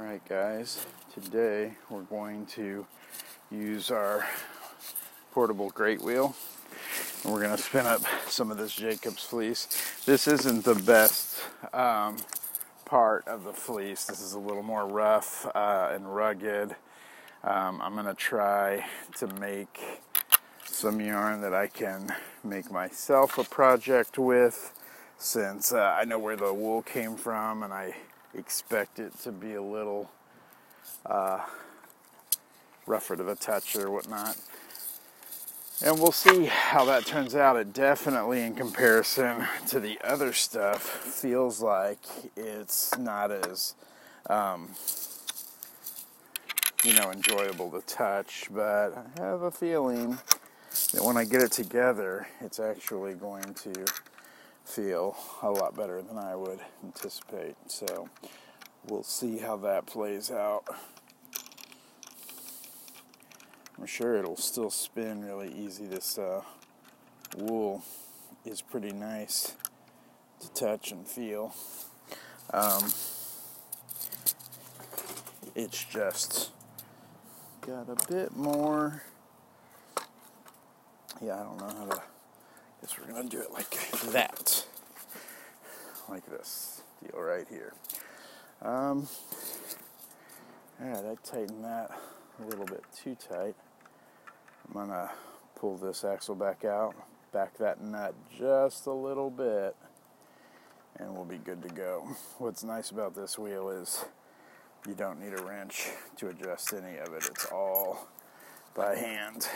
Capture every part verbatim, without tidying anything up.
Alright guys, today we're going to use our portable grate wheel and we're going to spin up some of this Jacob's fleece. This isn't the best um, part of the fleece. This is a little more rough uh, and rugged. Um, I'm going to try to make some yarn that I can make myself a project with, since uh, I know where the wool came from and I expect it to be a little uh, rougher to the touch or whatnot. And we'll see how that turns out. It definitely, in comparison to the other stuff, feels like it's not as um, you know, enjoyable to touch, but I have a feeling that when I get it together, it's actually going to feel a lot better than I would anticipate. So we'll see how that plays out. I'm sure it'll still spin really easy. This uh, wool is pretty nice to touch and feel. Um, it's just got a bit more. Yeah, I don't know how to. I guess we're gonna do it like that, like this deal right here. Um, all right, I tightened that a little bit too tight. I'm gonna pull this axle back out, back that nut just a little bit, and we'll be good to go. What's nice about this wheel is you don't need a wrench to adjust any of it. It's all by hand.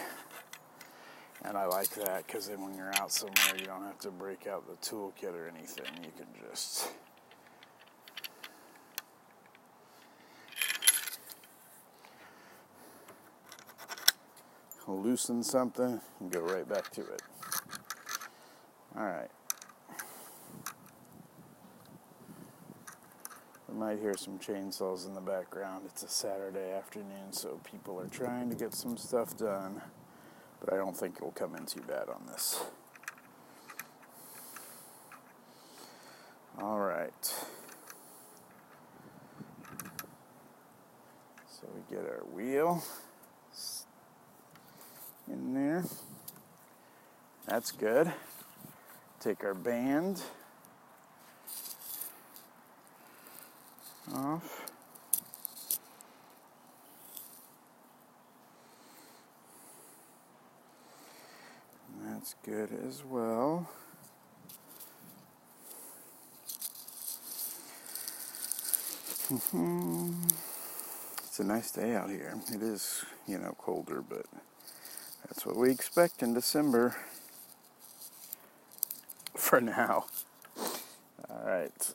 And I like that, because then when you're out somewhere, you don't have to break out the toolkit or anything. You can just loosen something and go right back to it. All right. We might hear some chainsaws in the background. It's a Saturday afternoon, so people are trying to get some stuff done. But I don't think it will come in too bad on this. All right. So we get our wheel in there. That's good. Take our band off. That's good as well. It's a nice day out here. It is, you know, colder, but that's what we expect in December for now. All right.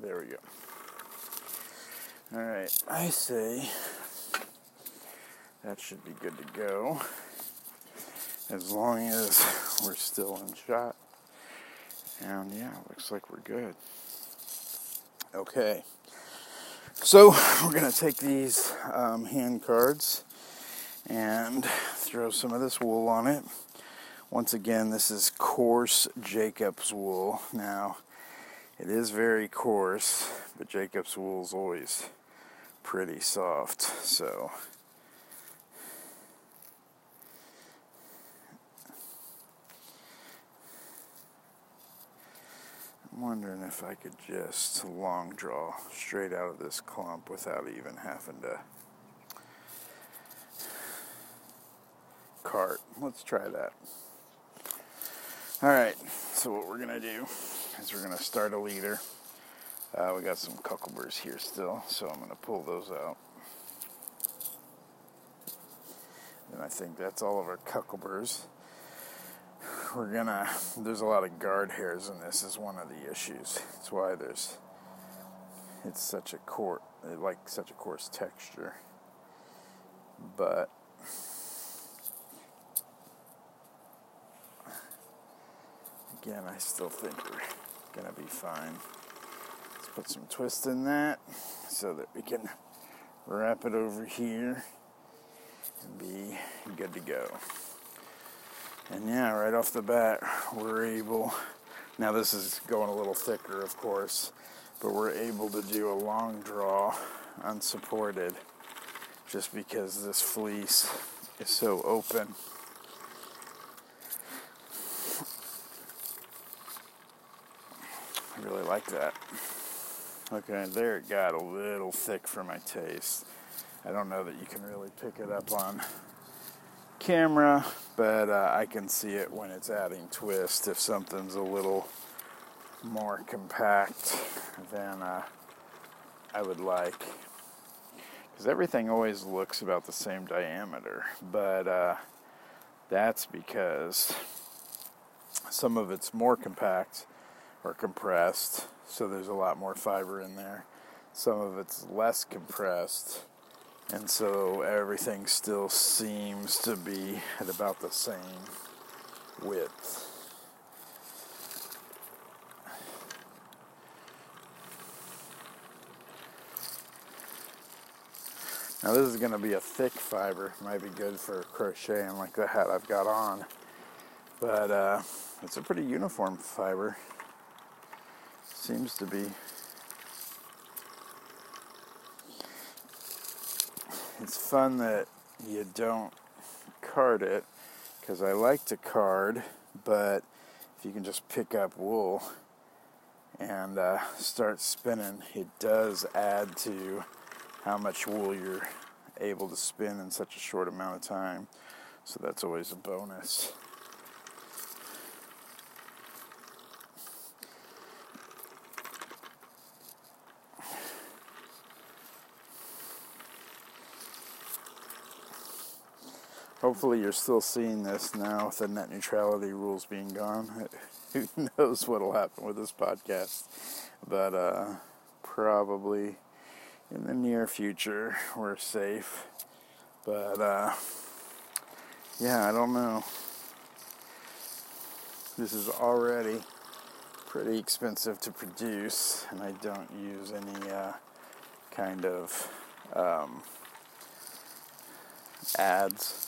There we go. All right, I say that should be good to go, as long as we're still in shot. And yeah, looks like we're good. Okay, so we're gonna take these um, hand cards and throw some of this wool on it. Once again, this is coarse Jacob's wool. Now, it is very coarse, but Jacob's wool is always pretty soft, so I'm wondering if I could just long draw straight out of this clump without even having to cart. Let's try that. All right, so what we're gonna do is we're gonna start a leader. Uh, we got some cockleburs here still, so I'm gonna pull those out. And I think that's all of our cockleburs. We're gonna, there's a lot of guard hairs in this, is one of the issues. It's why there's, it's such a coarse, like such a coarse texture. But again, I still think we're gonna be fine. Let's put some twist in that so that we can wrap it over here and be good to go. And yeah, right off the bat, we're able, now this is going a little thicker, of course, but we're able to do a long draw unsupported just because this fleece is so open. I really like that. Okay, there it got a little thick for my taste. I don't know that you can really pick it up on camera, but uh, I can see it when it's adding twist. If something's a little more compact than uh, I would like, because everything always looks about the same diameter, but uh, that's because some of it's more compact or compressed, so there's a lot more fiber in there. Some of it's less compressed, and so everything still seems to be at about the same width. Now this is going to be a thick fiber. It might be good for crocheting like the hat I've got on, but uh, it's a pretty uniform fiber. Seems to be. It's fun that you don't card it, because I like to card, but if you can just pick up wool and uh, start spinning, it does add to how much wool you're able to spin in such a short amount of time, so that's always a bonus. Hopefully you're still seeing this now with the net neutrality rules being gone. Who knows what'll happen with this podcast. But uh, probably in the near future we're safe. But uh, yeah, I don't know. This is already pretty expensive to produce, and I don't use any uh, kind of um, ads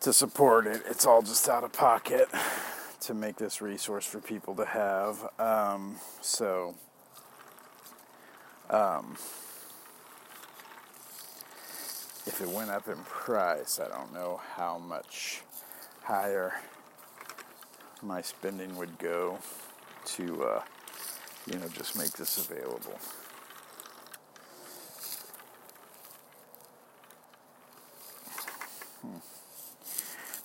to support it. It's all just out of pocket to make this resource for people to have. Um, so, um, if it went up in price, I don't know how much higher my spending would go to, uh, you know, just make this available. Hmm.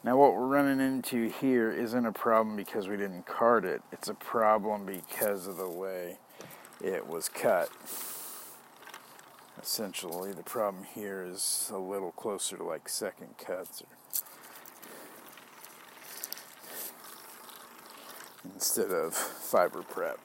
Now what we're running into here isn't a problem because we didn't card it. It's a problem because of the way it was cut. Essentially, the problem here is a little closer to like second cuts. Or instead of fiber prep.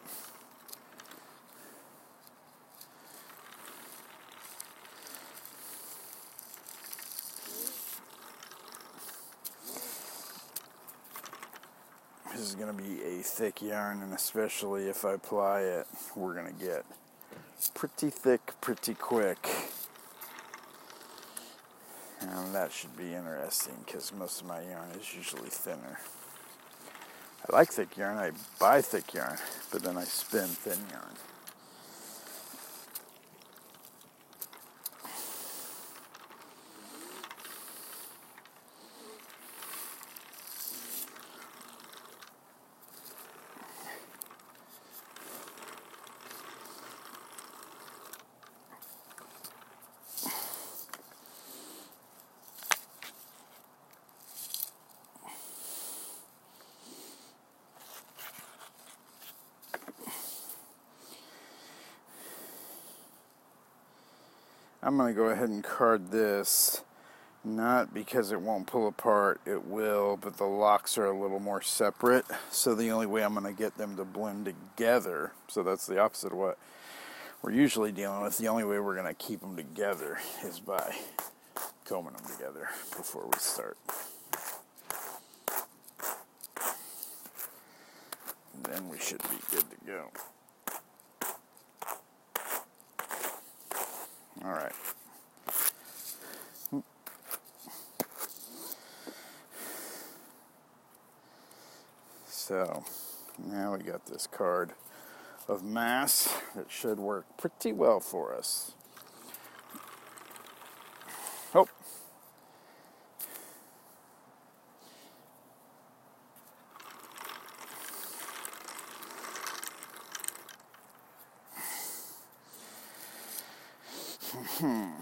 This is going to be a thick yarn, and especially if I ply it, we're going to get pretty thick pretty quick. And that should be interesting because most of my yarn is usually thinner. I like thick yarn, I buy thick yarn, but then I spin thin yarn. I'm going to go ahead and card this, not because it won't pull apart, it will, but the locks are a little more separate, so the only way I'm going to get them to blend together, so that's the opposite of what we're usually dealing with, the only way we're going to keep them together is by combing them together before we start. And then we should be good to go. All right. So now we got this card of mass that should work pretty well for us. Oh. Hmm.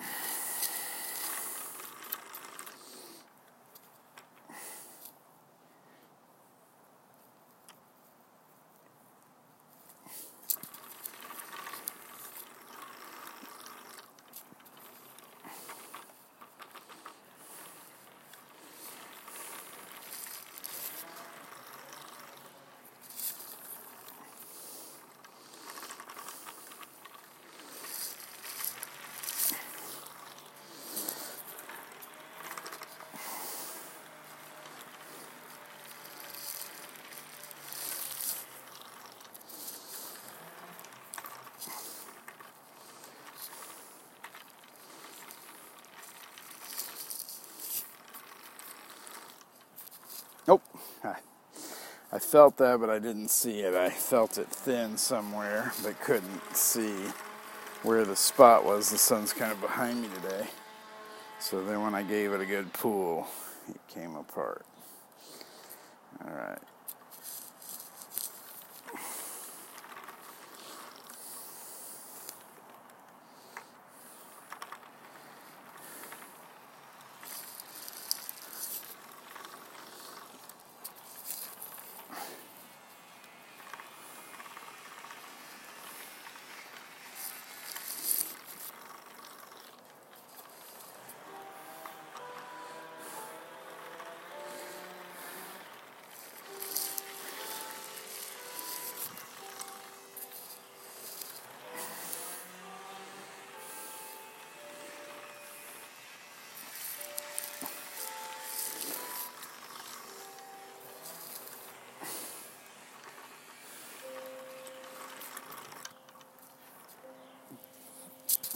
Nope. I, I felt that, but I didn't see it. I felt it thin somewhere, but couldn't see where the spot was. The sun's kind of behind me today. So then when I gave it a good pull, it came apart. All right.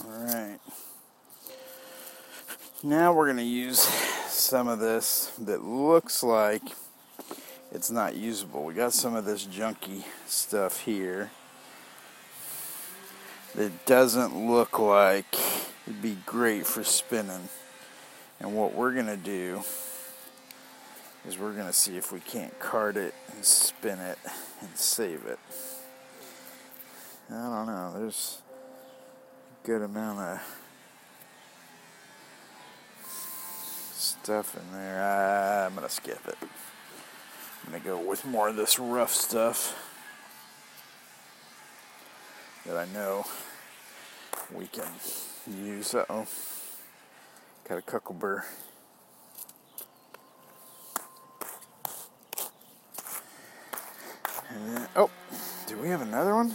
Alright, now we're going to use some of this that looks like it's not usable. We got some of this junky stuff here that doesn't look like it'd be great for spinning. And what we're going to do is we're going to see if we can't card it and spin it and save it. I don't know, there's good amount of stuff in there. Uh, I'm gonna skip it. I'm gonna go with more of this rough stuff that I know we can use. Uh oh, got a cocklebur. And then, oh, do we have another one?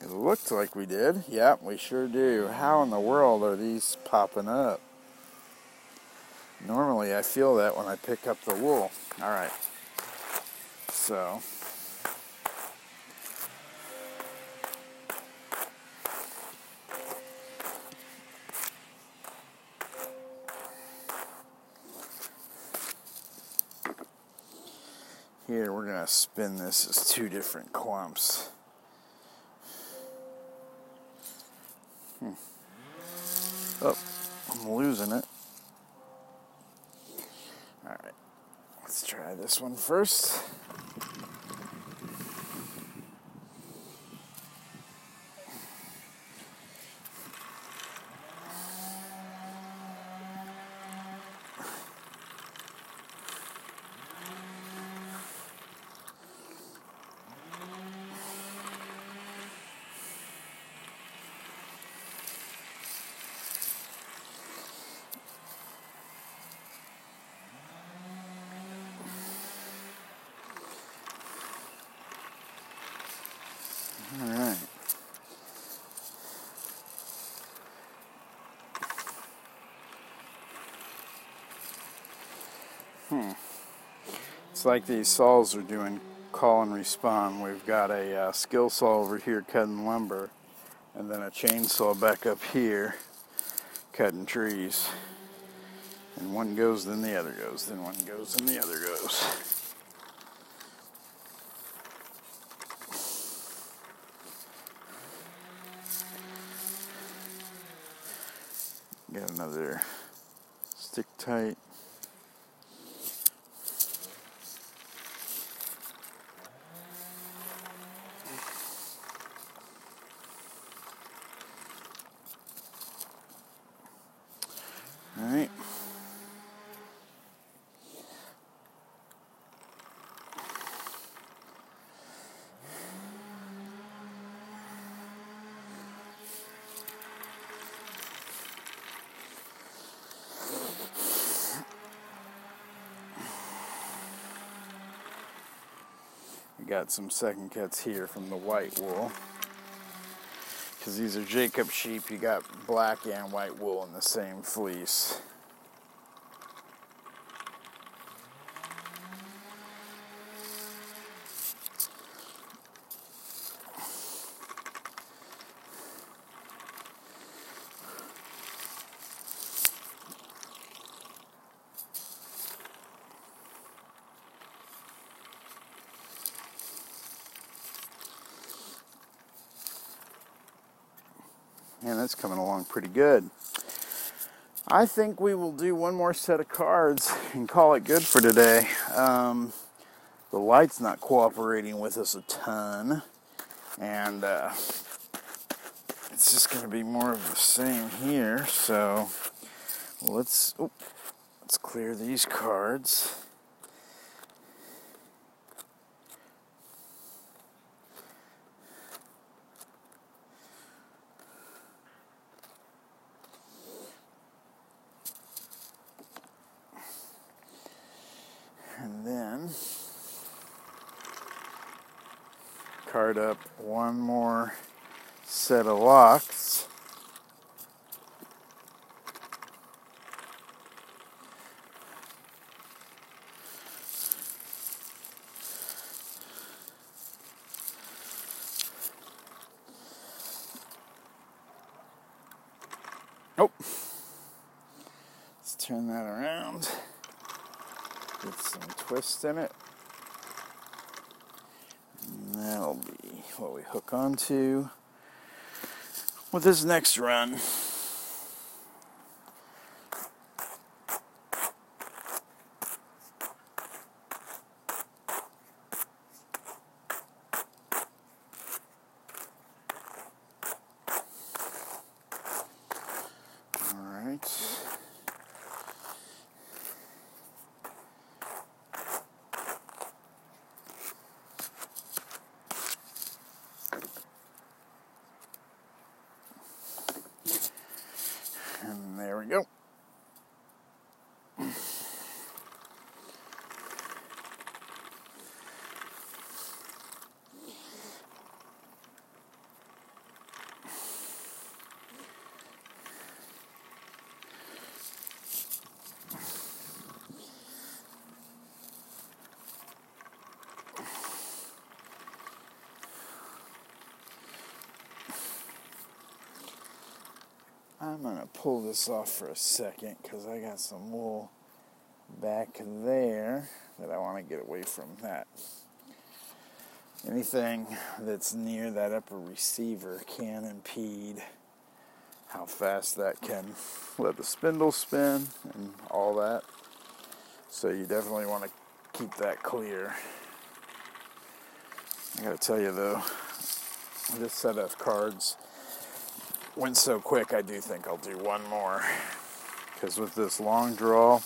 It looked like we did. Yep, we sure do. How in the world are these popping up? Normally I feel that when I pick up the wool. Alright. So. Here we're going to spin this as two different clumps. Hmm. Oh, I'm losing it. Alright, let's try this one first. Hmm. It's like these saws are doing call and respond. We've got a uh, skill saw over here cutting lumber, and then a chainsaw back up here cutting trees. And one goes, then the other goes, then one goes, then the other goes. Got another stick tight. Alright. Got some second cuts here from the white wool, because these are Jacob sheep. You got black and white wool in the same fleece. And that's coming along pretty good. I think we will do one more set of cards and call it good for today. Um, the light's not cooperating with us a ton, and uh, it's just going to be more of the same here. So let's oh, let's clear these cards. Card up one more set of locks. Oh, let's turn that around. Get some twist in it. That'll be what we hook onto with this next run. And there we go. I'm going to pull this off for a second because I got some wool back there that I want to get away from that. Anything that's near that upper receiver can impede how fast that can let the spindle spin and all that. So you definitely want to keep that clear. I got to tell you though, this set of cards went so quick, I do think I'll do one more, because with this long draw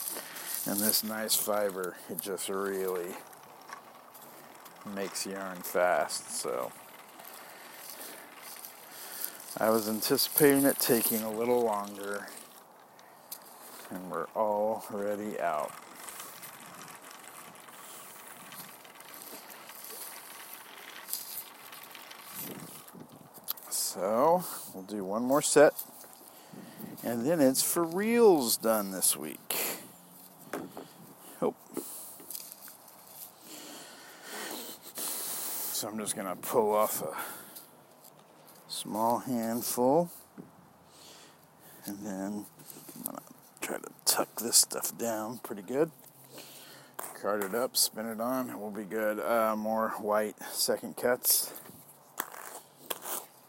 and this nice fiber, it just really makes yarn fast. So I was anticipating it taking a little longer, and we're already out. So, we'll do one more set, and then it's for reels done this week. Oh. So I'm just going to pull off a small handful, and then I'm going to try to tuck this stuff down pretty good. Card it up, spin it on, and we'll be good. Uh, more white second cuts.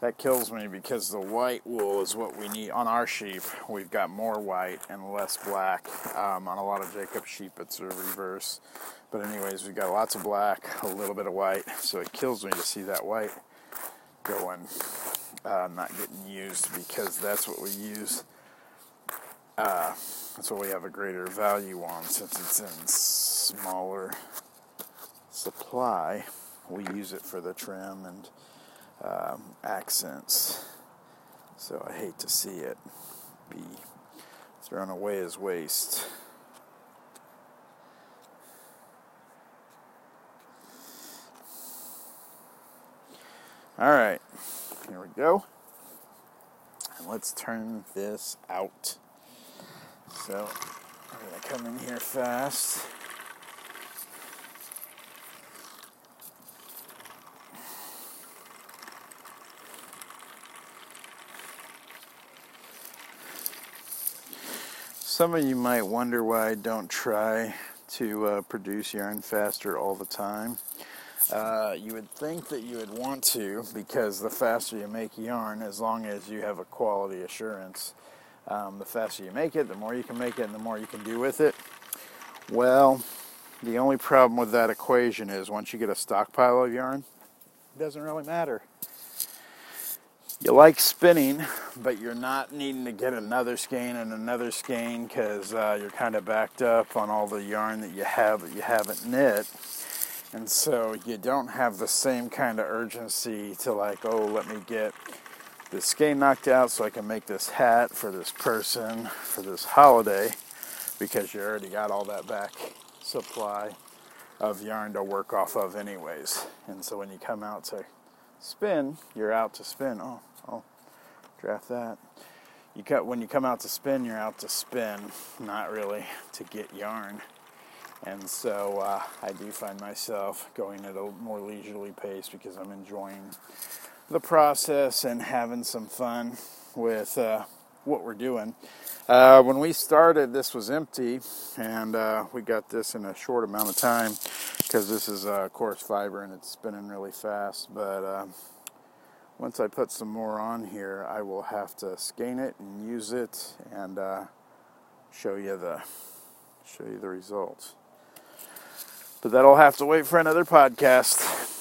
That kills me because the white wool is what we need. On our sheep, we've got more white and less black. Um, on a lot of Jacob sheep, it's the reverse. But anyways, we've got lots of black, a little bit of white. So it kills me to see that white going, uh, not getting used, because that's what we use. Uh, that's what we have a greater value on, since it's in smaller supply. We use it for the trim and Um, accents, so I hate to see it be thrown away as waste. Alright, here we go, and let's turn this out. So I'm going to come in here fast. Some of you might wonder why I don't try to uh, produce yarn faster all the time. Uh, you would think that you would want to, because the faster you make yarn, as long as you have a quality assurance, um, the faster you make it, the more you can make it, and the more you can do with it. Well, the only problem with that equation is once you get a stockpile of yarn, it doesn't really matter. You like spinning, but you're not needing to get another skein and another skein, because uh, you're kind of backed up on all the yarn that you have that you haven't knit. And so you don't have the same kind of urgency to, like, oh, let me get this skein knocked out so I can make this hat for this person for this holiday, because you already got all that back supply of yarn to work off of anyways. And so when you come out to spin, you're out to spin. Oh, oh. Draft that. You cut when you come out to spin, you're out to spin, not really to get yarn. And so uh, I do find myself going at a more leisurely pace, because I'm enjoying the process and having some fun with uh, what we're doing. Uh, when we started, this was empty, and uh, we got this in a short amount of time, because this is uh, coarse fiber and it's spinning really fast. But Uh, Once I put some more on here, I will have to skein it and use it, and uh, show you the show you the results. But that'll have to wait for another podcast.